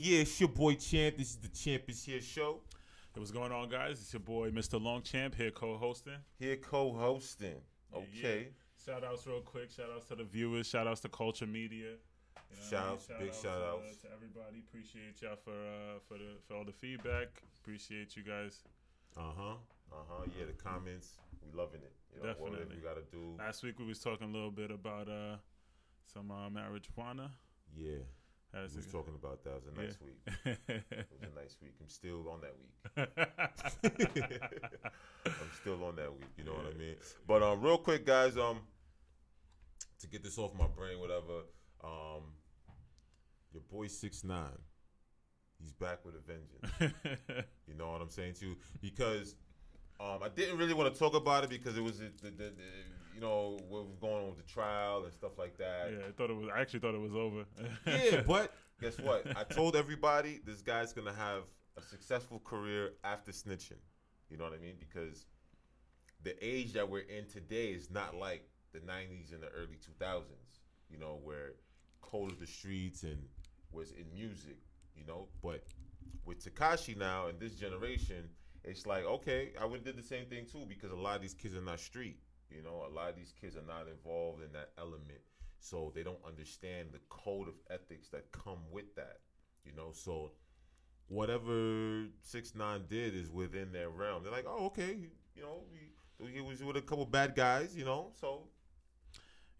yeah, it's your boy Champ. This is the Champ is Here Show. Hey, what's going on, guys? It's your boy, Mr. Longchamp, here co-hosting. Here co-hosting. Okay. Yeah, yeah. Shout-outs real quick. Shout-outs to the viewers. Shout-outs to Culture Media. You know, shout-outs to everybody. Appreciate y'all for all the feedback. Appreciate you guys. Yeah, the comments. We loving it. You know, definitely. Whatever you gotta do. Last week we was talking a little bit about some marijuana. Yeah. We was talking about that. It was a nice week. It was a nice week. I'm still on that week. I'm still on that week. You know what I mean? But real quick, guys, to get this off my brain, whatever, your boy 6ix9ine, he's back with a vengeance. You know what I'm saying too? Because I didn't really want to talk about it because it was you know, what was going on with the trial and stuff like that. Yeah, I actually thought it was over. Yeah, but guess what? I told everybody this guy's gonna have a successful career after snitching. You know what I mean? Because the age that we're in today is not like the '90s and the early 2000s. You know, where cold of the streets and was in music. You know, but with Tekashi now and this generation, it's like, okay, I would have did the same thing too, because a lot of these kids are not street. You know, a lot of these kids are not involved in that element, so they don't understand the code of ethics that come with that. You know, so whatever 6ix9ine did is within their realm. They're like, oh, okay, you know, he was with a couple bad guys. You know, so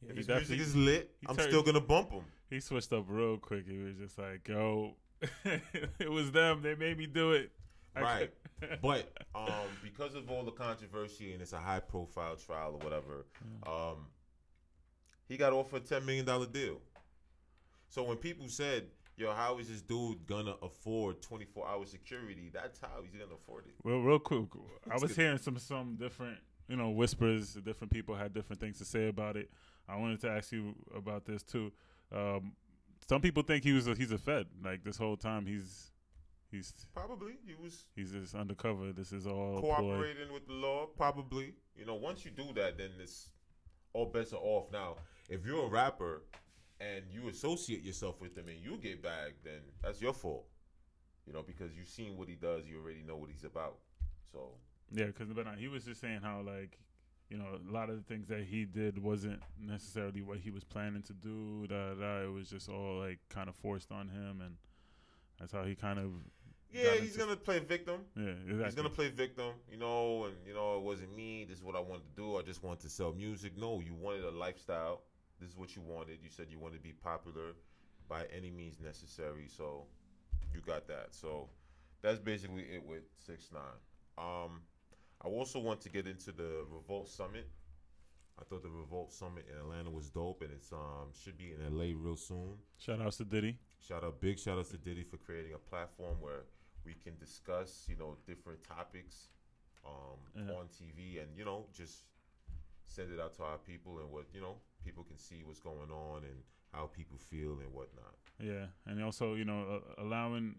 yeah, if his music is lit, I'm still gonna bump him. He switched up real quick. He was just like, yo. It was them. They made me do it. Right. But because of all the controversy and it's a high-profile trial or whatever, he got offered a $10 million deal. So when people said, yo, how is this dude going to afford 24-hour security? That's how he's going to afford it. Well, real quick, I was hearing some different, you know, whispers. Different people had different things to say about it. I wanted to ask you about this, too. Some people think he's a Fed. Like this whole time, he's probably he's just undercover. This is all cooperating with the law. Probably, you know, once you do that, then it's all bets are off. Now, if you're a rapper and you associate yourself with him and you get bagged, then that's your fault. You know, because you've seen what he does, you already know what he's about. So yeah, but he was just saying how, like, you know, a lot of the things that he did wasn't necessarily what he was planning to do. It was just all, like, kind of forced on him, and that's how he kind of... Yeah, he's going to play victim. Yeah, exactly. He's going to play victim, you know, and, you know, it wasn't me. This is what I wanted to do. I just wanted to sell music. No, you wanted a lifestyle. This is what you wanted. You said you wanted to be popular by any means necessary, so you got that. So that's basically it with 6ix9ine. I also want to get into the Revolt Summit. I thought the Revolt Summit in Atlanta was dope, and it's should be in LA real soon. Shout outs to Diddy. Big shout outs to Diddy for creating a platform where we can discuss, you know, different topics on TV, and, you know, just send it out to our people, and what, you know, people can see what's going on and how people feel and whatnot. Yeah, and also, you know, allowing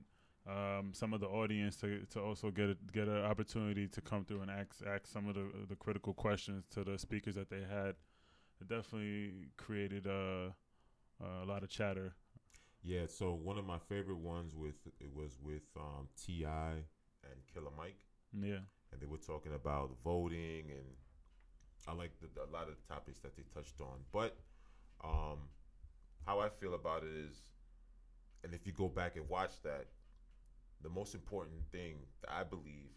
some of the audience to also get an opportunity to come through and ask some of the critical questions to the speakers that they had. It definitely created a lot of chatter. Yeah, so one of my favorite ones was with T.I. and Killer Mike. Yeah, and they were talking about voting, and I like a lot of the topics that they touched on. But how I feel about it is, and if you go back and watch that, the most important thing that I believe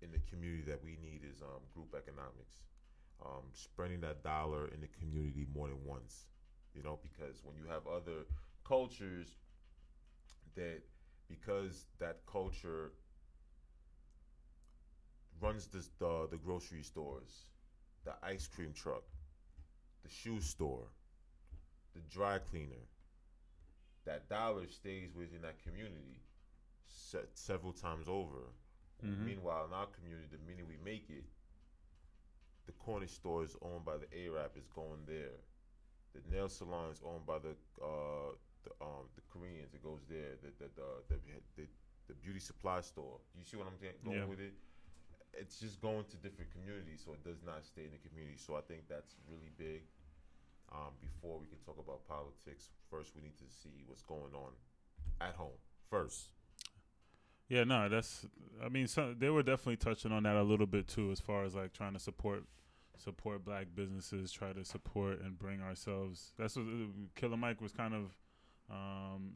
in the community that we need is group economics, spreading that dollar in the community more than once, you know, because when you have other cultures that culture runs the grocery stores, the ice cream truck, the shoe store, the dry cleaner, that dollar stays within that community several times over. Meanwhile, in our community, the minute we make it, the corner store is owned by the Arab, is going there. The nail salon is owned by the Koreans, it goes there. The beauty supply store. You see what I'm going with it? It's just going to different communities, so it does not stay in the community. So I think that's really big. Before we can talk about politics, first we need to see what's going on at home first. Yeah, no, that's, I mean, so they were definitely touching on that a little bit too, as far as like trying to support black businesses, try to support and bring ourselves. That's what Killer Mike was kind of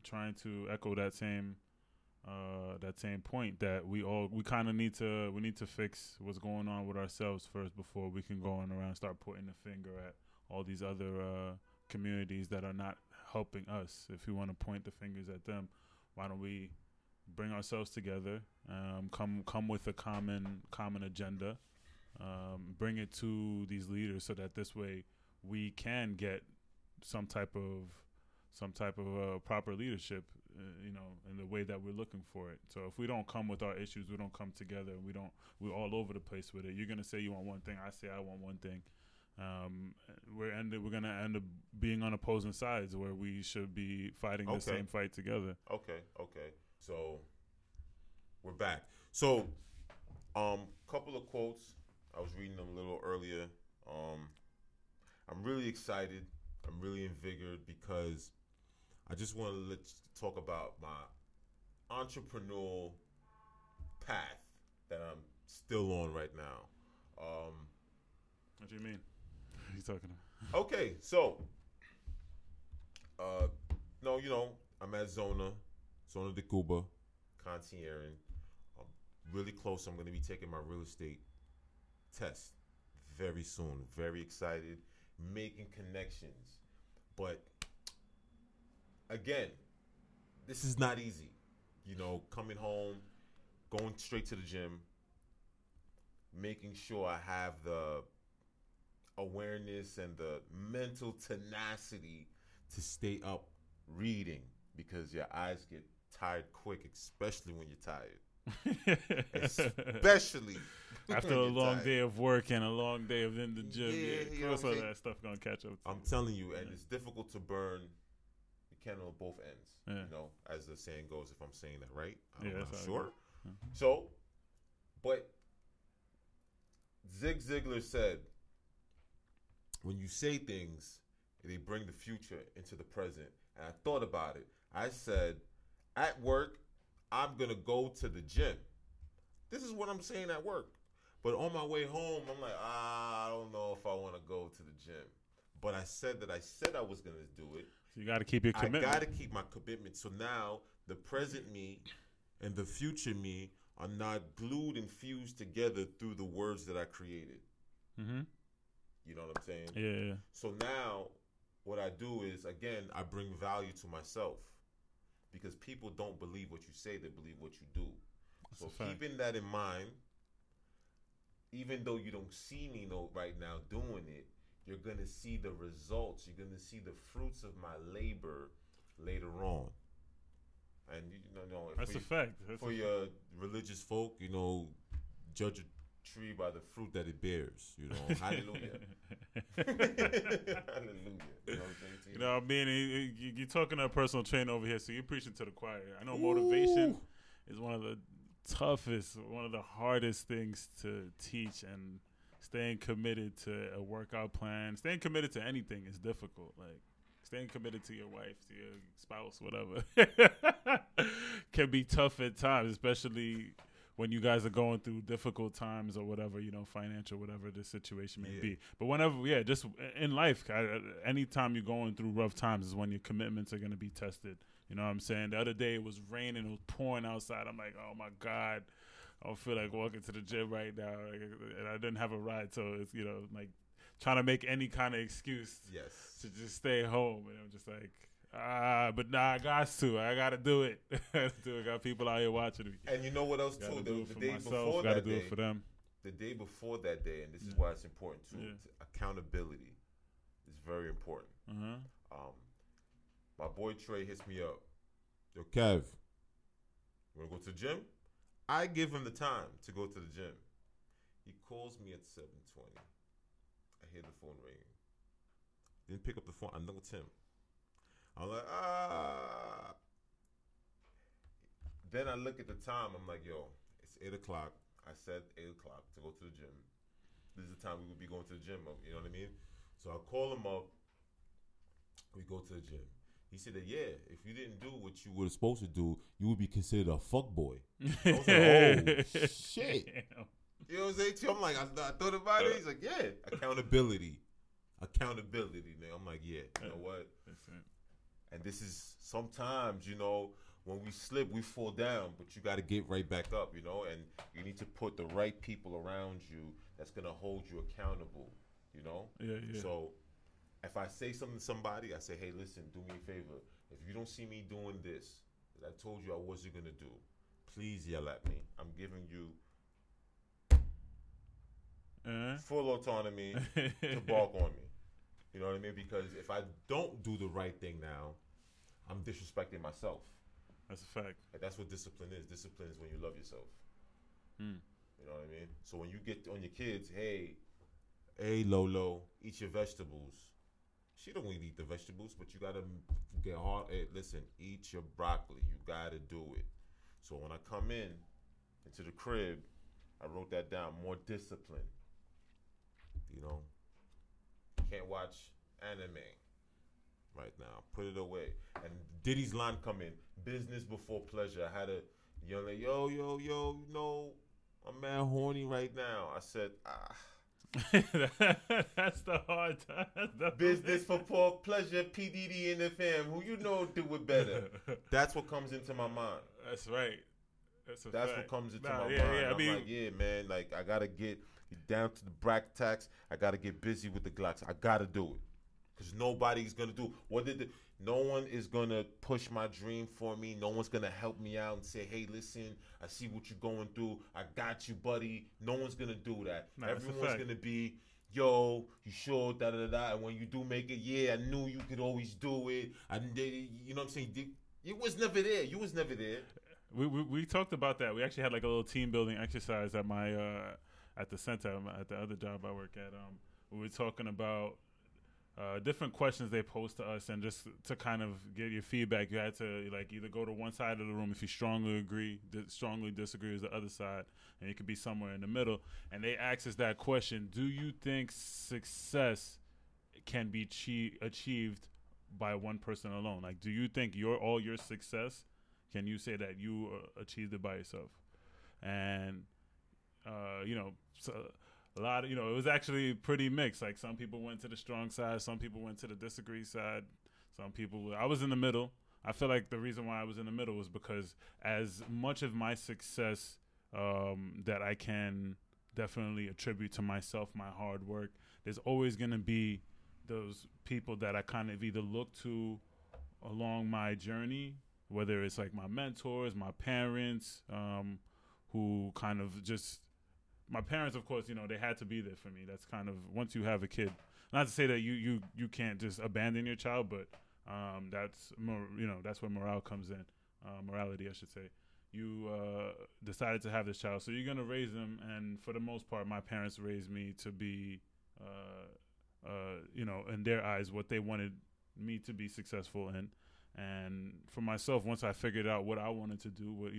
trying to echo, that same point, that we kind of need to fix what's going on with ourselves first before we can go on around and start pointing the finger at all these other communities that are not helping us. If we want to point the fingers at them, why don't we bring ourselves together, come with a common agenda, bring it to these leaders so that this way we can get some type of proper leadership, you know, in the way that we're looking for it. So if we don't come with our issues, we don't come together, we're all over the place with it. You're gonna say you want one thing, I say I want one thing. We're gonna end up being on opposing sides where we should be fighting the same fight together. Okay. So we're back. So couple of quotes. I was reading them a little earlier. I'm really excited. I'm really invigorated because I just want to talk about my entrepreneurial path that I'm still on right now. What do you mean? What are you talking about? Okay, so I'm at Zona de Cuba, concierge. I'm really close. I'm going to be taking my real estate test very soon. Very excited, making connections, but again, this is not easy. You know, coming home, going straight to the gym, making sure I have the awareness and the mental tenacity to stay up reading, because your eyes get tired quick, especially when you're tired. Especially after a long day of work and a long day of in the gym. Yeah, of course, all that stuff gonna catch up to you. I'm telling you, and it's difficult to burn the candle on both ends. Yeah. You know, as the saying goes, if I'm saying that right, I'm not sure. So, but Zig Ziglar said, when you say things, they bring the future into the present. And I thought about it. I said, at work, I'm going to go to the gym. This is what I'm saying at work. But on my way home, I'm like, I don't know if I want to go to the gym. But I said I was going to do it. So you got to keep your commitment. I got to keep my commitment. So now the present me and the future me are not glued and fused together through the words that I created. Mm-hmm. You know what I'm saying? Yeah. So now what I do is, again, I bring value to myself. Because people don't believe what you say, they believe what you do. That's so keeping that in mind, even though you don't see me right now doing it, you're going to see the results. You're going to see the fruits of my labor later on. And that's a fact. For your religious folk, you know, judge a tree by the fruit that it bears. You know, hallelujah. Hallelujah. You know what I mean? You're talking to a personal trainer over here, so you're preaching to the choir. I know motivation is one of the toughest, one of the hardest things to teach, and staying committed to a workout plan, staying committed to anything is difficult. Like staying committed to your wife, to your spouse, whatever, can be tough at times, especially when you guys are going through difficult times or whatever, you know, financial, whatever the situation may be. But whenever, just in life, anytime you're going through rough times is when your commitments are going to be tested. You know what I'm saying? The other day it was raining, it was pouring outside. I'm like, oh my God, I don't feel like walking to the gym right now. And I didn't have a ride, so it's, you know, like trying to make any kind of excuse to just stay home. And I'm just like, but nah, I got to do it. I got people out here watching me. And you know what else, too? The day before that day, and this is why it's important, too, accountability is very important. Uh-huh. My boy Trey hits me up. Yo, Kev, you want to go to the gym? I give him the time to go to the gym. He calls me at 7:20. I hear the phone ringing. Didn't pick up the phone. I know it's him. I'm like, Then I look at the time. I'm like, yo, it's 8 o'clock. I said 8 o'clock to go to the gym. This is the time we would be going to the gym. You know what I mean? So I call him up. We go to the gym. He said that, yeah, if you didn't do what you were supposed to do, you would be considered a fuckboy. I was like, oh, shit. Damn. You know what I'm saying? I'm like, I thought about it. He's like, yeah, accountability. Accountability, man. I'm like, yeah, you know what? And this is sometimes, you know, when we slip, we fall down, but you got to get right back up, you know, and you need to put the right people around you that's going to hold you accountable, you know? Yeah, yeah. So if I say something to somebody, I say, hey, listen, do me a favor. If you don't see me doing this that I told you I wasn't going to do, please yell at me. I'm giving you full autonomy to bark on me. You know what I mean? Because if I don't do the right thing now, I'm disrespecting myself. That's a fact. And that's what discipline is. Discipline is when you love yourself. Mm. You know what I mean? So when you get on your kids, hey, Lolo, eat your vegetables. She don't really eat the vegetables, but you got to get hard. Hey, listen, eat your broccoli. You got to do it. So when I come in into the crib, I wrote that down. More discipline. You know? Can't watch anime right now. Put it away. And Diddy's line come in. Business before pleasure. I had a young lady, yo, you know, I'm mad horny right now. I said, that's the hard time. Business for pleasure, PDD and the fam. Who you know do it better. That's what comes into my mind. That's right. That's what comes into my mind. Yeah, I mean, like, yeah, man, like, I got to get down to the brack tax. I got to get busy with the Glocks. I got to do it. Because nobody's going to do what did no one is going to push my dream for me. No one's going to help me out and say, hey, listen, I see what you're going through. I got you, buddy. No one's going to do that. Nah, everyone's going to be, yo, you sure, da-da-da-da. And when you do make it, yeah, I knew you could always do it. You know what I'm saying? You was never there. You was never there. We talked about that. We actually had like a little team building exercise at my at the center, at the other job I work at. We were talking about different questions they posed to us, and just to kind of get your feedback, you had to like either go to one side of the room if you strongly agree, strongly disagree is the other side, and it could be somewhere in the middle. And they asked us that question: do you think success can be achieved by one person alone? Like, do you think all your success, can you say that you achieved it by yourself? And you know, so a lot of, you know, it was actually pretty mixed. Like, some people went to the strong side, some people went to the disagree side, some people. I was in the middle. I feel like the reason why I was in the middle was because as much of my success that I can definitely attribute to myself, my hard work, there's always going to be those people that I kind of either look to along my journey, whether it's like my mentors, my parents, who kind of just. My parents, of course, you know, they had to be there for me. That's kind of, once you have a kid, not to say that you can't just abandon your child, but that's more, you know, that's where morale comes in. Morality, I should say. You decided to have this child, so you're gonna raise them. And for the most part, my parents raised me to be, you know, in their eyes, what they wanted me to be successful in. And for myself, once I figured out what I wanted to do,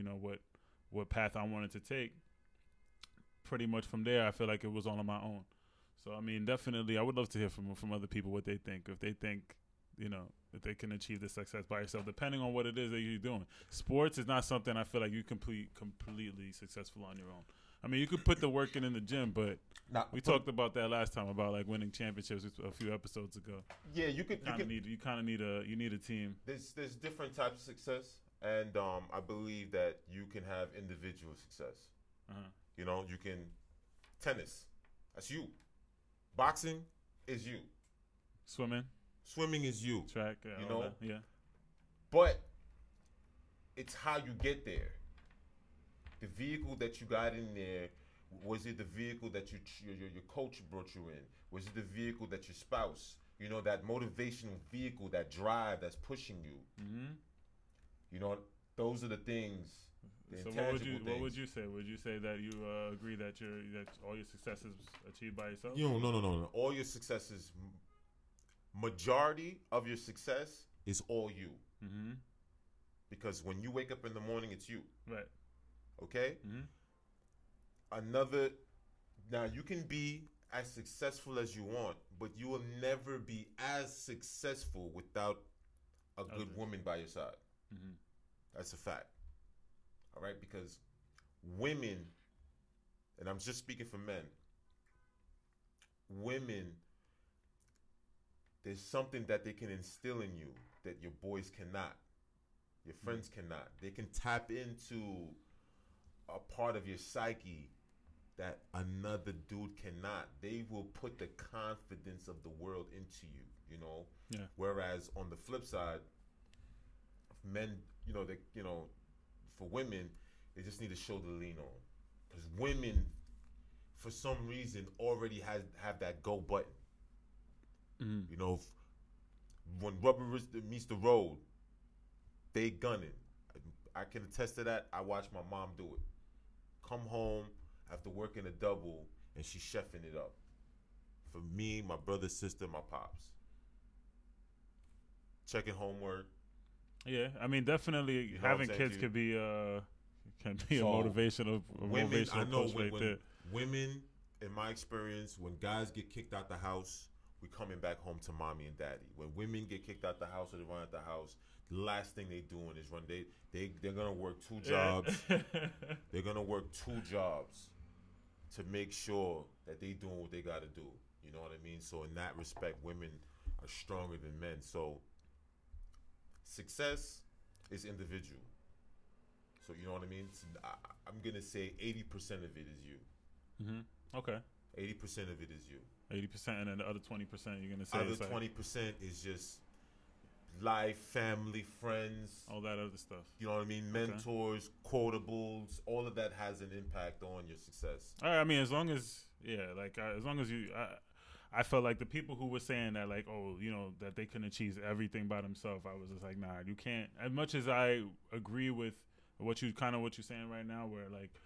what path I wanted to take. Pretty much from there, I feel like it was all on my own. So, I mean, definitely, I would love to hear from other people what they think. If they think, you know, that they can achieve the success by yourself, depending on what it is that you're doing. Sports is not something I feel like you completely successful on your own. I mean, you could put the work in the gym, but we talked about that last time about like winning championships a few episodes ago. Yeah, you need a team. There's different types of success, and I believe that you can have individual success. Uh-huh. You know, you can tennis. That's you. Boxing is you. Swimming is you. Track, you know, that. Yeah. But it's how you get there. The vehicle that you got in there, was it the vehicle that your coach brought you in? Was it the vehicle that your spouse? You know, that motivational vehicle, that drive that's pushing you. Mm-hmm. You know, those are the things. So what would you say? Would you say that you agree that that all your success is achieved by yourself? You know, no. All your success is, majority of your success is all you. Mm-hmm. Because when you wake up in the morning, it's you. Right. Okay? Mm-hmm. Now you can be as successful as you want, but you will never be as successful without a good woman by your side. Mm-hmm. That's a fact. All right? Because women, and I'm just speaking for men, women, there's something that they can instill in you that your boys cannot, your friends cannot. They can tap into a part of your psyche that another dude cannot. They will put the confidence of the world into you, you know? Yeah. Whereas on the flip side, men, you know, they, you know, for women, they just need a shoulder to lean on. Because women, for some reason, already have that go button. Mm-hmm. You know, when rubber meets the road, they gunning. I can attest to that. I watched my mom do it. Come home after working a double, and she's chefing it up. For me, my brother, sister, my pops. Checking homework. Yeah, I mean, definitely having kids could be so a motivational coach right there. Women, in my experience, when guys get kicked out the house, we coming back home to mommy and daddy. When women get kicked out the house or they run out the house, the last thing they doing is run. They're gonna work two jobs. They're gonna work two jobs to make sure that they doing what they gotta do. You know what I mean? So in that respect, women are stronger than men. So success is individual. So you know what I mean? I'm gonna say 80% of it is you. Mm-hmm. Okay. 80% of it is you. 80%, and then the other 20% you're gonna say. Other 20% is just life, family, friends, all that other stuff. You know what I mean? Mentors, quotables, all of that has an impact on your success. All right, I mean, as long as as long as you, I felt like the people who were saying that, like, oh, you know, that they couldn't achieve everything by themselves, I was just like, nah, you can't. As much as I agree with what you're saying right now, where like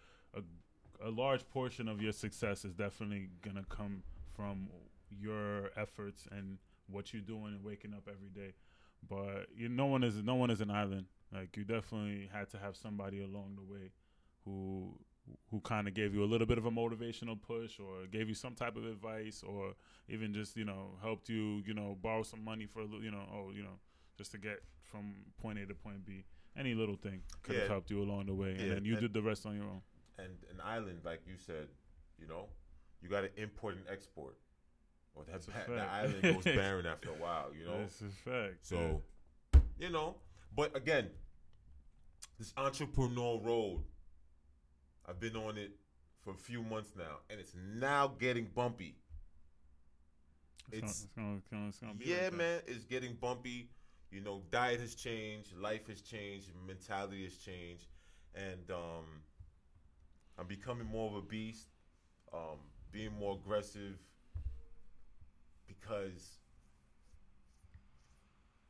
a large portion of your success is definitely gonna come from your efforts and what you're doing and waking up every day, but no one is an island. Like, you definitely had to have somebody along the way who kind of gave you a little bit of a motivational push, or gave you some type of advice, or even just, you know, helped you, you know, borrow some money for a little, you know, just to get from point A to point B. Any little thing could have helped you along the way, and then you did the rest on your own. And an island, like you said, you know. You got to import and export, or that island goes barren after a while. You know, that's a fact. So, you know, but again, this entrepreneurial road, I've been on it for a few months now, and it's now getting bumpy. It's gonna be man, it's getting bumpy. You know, diet has changed, life has changed, mentality has changed, and I'm becoming more of a beast. Being more aggressive, because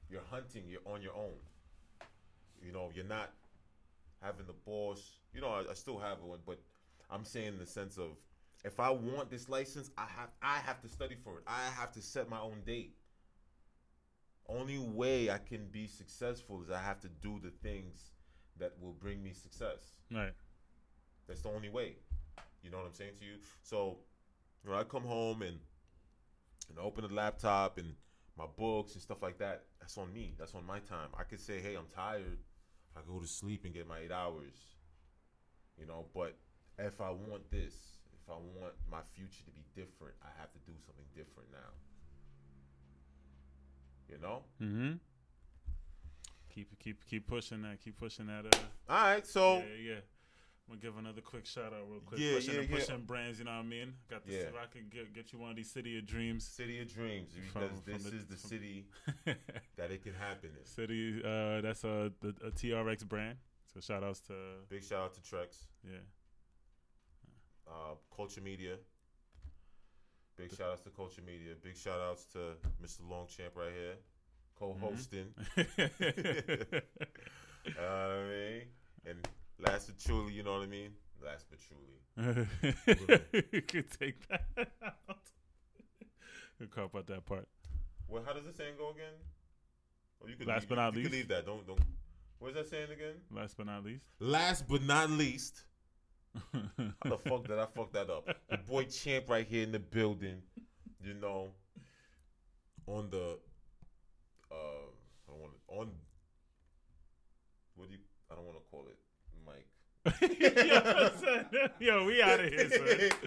you're hunting, you're on your own. You know, you're not having the boss. You know, I still have one, but I'm saying in the sense of, if I want this license, I have to study for it. I have to set my own date. Only way I can be successful is I have to do the things that will bring me success. Right. That's the only way. You know what I'm saying to you? So, you know, I come home and open the laptop and my books and stuff like that. That's on me. That's on my time. I could say, hey, I'm tired. I go to sleep and get my 8 hours. You know, but if I want this, if I want my future to be different, I have to do something different now. You know? Mm-hmm. Keep pushing that. Keep pushing that. All right, so. Yeah. I'm going to give another quick shout out real quick. Pushing brands, you know what I mean? Got this. Yeah. I can get you one of these City of Dreams. City of Dreams. Because this is the city that it can happen in. City, that's a TRX brand. So shout outs to. Big shout out to Trex. Yeah. Culture Media. Big shout outs to Culture Media. Big shout outs to Mr. Longchamp right here. Co-hosting. Mm-hmm. You know what I mean? And. Last but truly, you know what I mean? Last but truly. You could take that out. You cop out that part. Well, how does the saying go again? Oh, you could last but not least. You could leave that. Don't. What is that saying again? Last but not least. Last but not least. How the fuck did I fuck that up? The boy Champ right here in the building. You know, on the, I don't want to, on I don't want to call it Mike. Yo, son, yo, we out of here, son.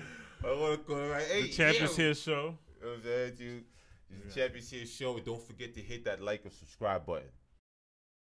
I want to call it like, hey, the Champ is Here Show. You know what I'm saying? It's the Champ is Here Show. Don't forget to hit that like and subscribe button.